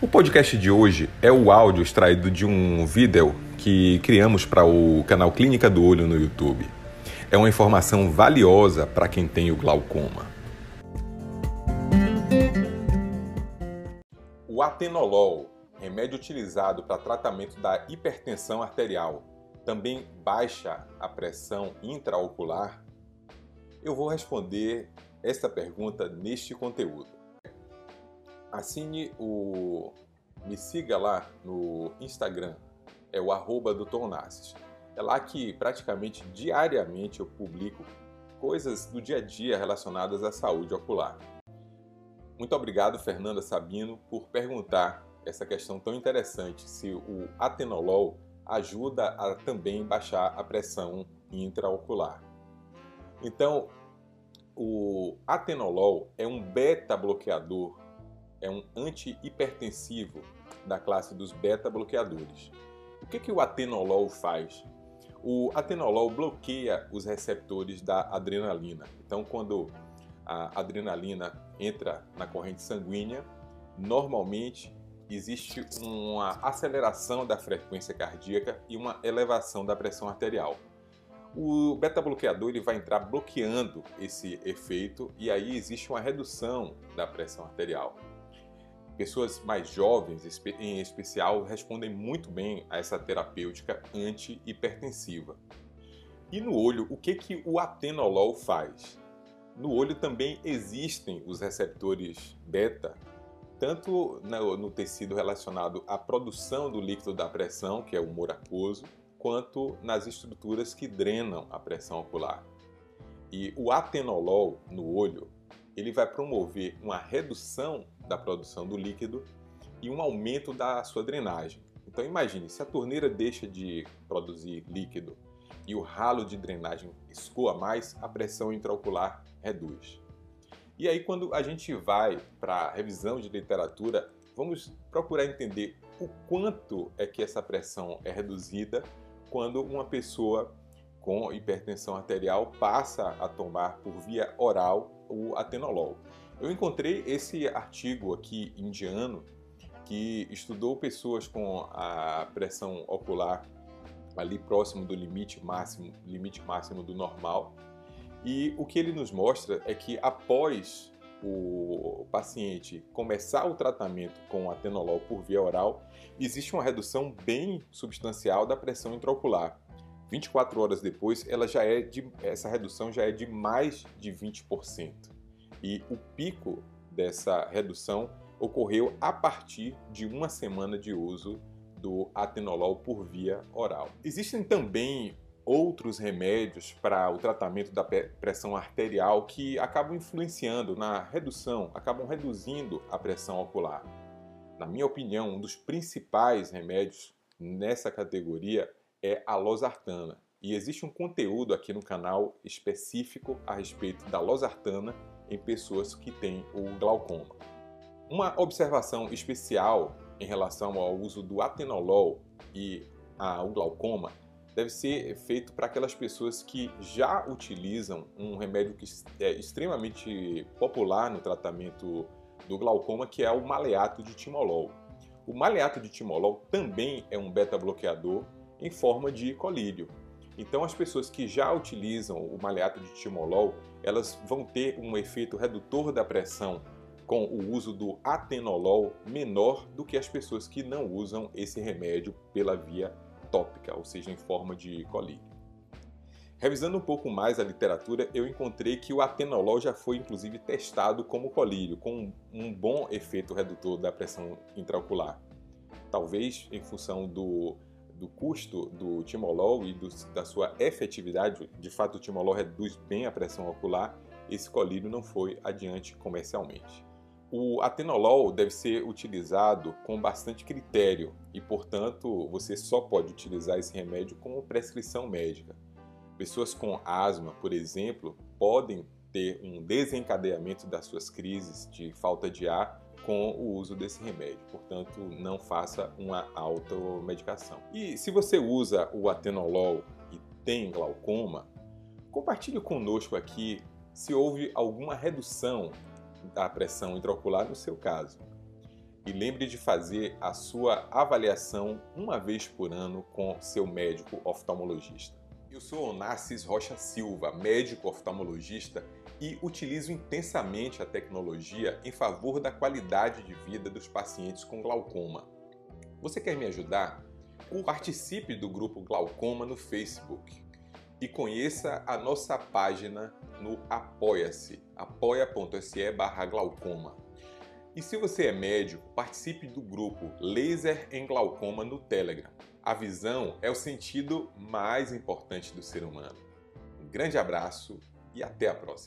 O podcast de hoje é o áudio extraído de um vídeo que criamos para o canal Clínica do Olho no YouTube. É uma informação valiosa para quem tem o glaucoma. O atenolol, remédio utilizado para tratamento da hipertensão arterial, também baixa a pressão intraocular? Eu vou responder essa pergunta neste conteúdo. Assine o... me siga lá no Instagram, é o @Dr. Onassis. É lá que praticamente diariamente eu publico coisas do dia a dia relacionadas à saúde ocular. Muito obrigado, Fernanda Sabino, por perguntar essa questão tão interessante, se o atenolol ajuda a também baixar a pressão intraocular. Então, o atenolol é um beta-bloqueador, é um anti-hipertensivo da classe dos beta-bloqueadores. O que o atenolol faz? O atenolol bloqueia os receptores da adrenalina. Então, quando a adrenalina entra na corrente sanguínea, normalmente existe uma aceleração da frequência cardíaca e uma elevação da pressão arterial. O beta-bloqueador vai entrar bloqueando esse efeito e aí existe uma redução da pressão arterial. Pessoas mais jovens, em especial, respondem muito bem a essa terapêutica anti-hipertensiva. E no olho, o que o atenolol faz? No olho também existem os receptores beta, tanto no tecido relacionado à produção do líquido da pressão, que é o humor aquoso, quanto nas estruturas que drenam a pressão ocular. E o atenolol no olho, ele vai promover uma redução da produção do líquido e um aumento da sua drenagem. Então imagine, se a torneira deixa de produzir líquido e o ralo de drenagem escoa mais, a pressão intraocular reduz. E aí quando a gente vai para a revisão de literatura, vamos procurar entender o quanto é que essa pressão é reduzida quando uma pessoa com hipertensão arterial passa a tomar por via oral o atenolol. Eu encontrei esse artigo aqui indiano que estudou pessoas com a pressão ocular ali próximo do limite máximo do normal, e o que ele nos mostra é que após o paciente começar o tratamento com atenolol por via oral, existe uma redução bem substancial da pressão intraocular. 24 horas depois, essa redução já é de mais de 20%. E o pico dessa redução ocorreu a partir de uma semana de uso do atenolol por via oral. Existem também outros remédios para o tratamento da pressão arterial que acabam influenciando na redução, acabam reduzindo a pressão ocular. Na minha opinião, um dos principais remédios nessa categoria é a losartana. E existe um conteúdo aqui no canal específico a respeito da losartana em pessoas que têm o glaucoma. Uma observação especial em relação ao uso do atenolol e ao glaucoma deve ser feito para aquelas pessoas que já utilizam um remédio que é extremamente popular no tratamento do glaucoma, que é o maleato de timolol. O maleato de timolol também é um beta-bloqueador em forma de colírio. Então as pessoas que já utilizam o maleato de timolol, elas vão ter um efeito redutor da pressão com o uso do atenolol menor do que as pessoas que não usam esse remédio pela via tópica, ou seja, em forma de colírio. Revisando um pouco mais a literatura, eu encontrei que o atenolol já foi inclusive testado como colírio, com um bom efeito redutor da pressão intraocular. Talvez em função do custo do timolol e da sua efetividade, de fato o timolol reduz bem a pressão ocular, esse colírio não foi adiante comercialmente. O atenolol deve ser utilizado com bastante critério e, portanto, você só pode utilizar esse remédio com prescrição médica. Pessoas com asma, por exemplo, podem ter um desencadeamento das suas crises de falta de ar com o uso desse remédio, portanto, não faça uma automedicação. E se você usa o atenolol e tem glaucoma, compartilhe conosco aqui se houve alguma redução da pressão intraocular no seu caso. e lembre de fazer a sua avaliação uma vez por ano com seu médico oftalmologista. Eu sou Onassis Rocha Silva, médico oftalmologista, e utilizo intensamente a tecnologia em favor da qualidade de vida dos pacientes com glaucoma. Você quer me ajudar? Participe do grupo Glaucoma no Facebook e conheça a nossa página no Apoia-se, apoia.se/glaucoma. E se você é médico, participe do grupo Laser em Glaucoma no Telegram. A visão é o sentido mais importante do ser humano. Um grande abraço e até a próxima.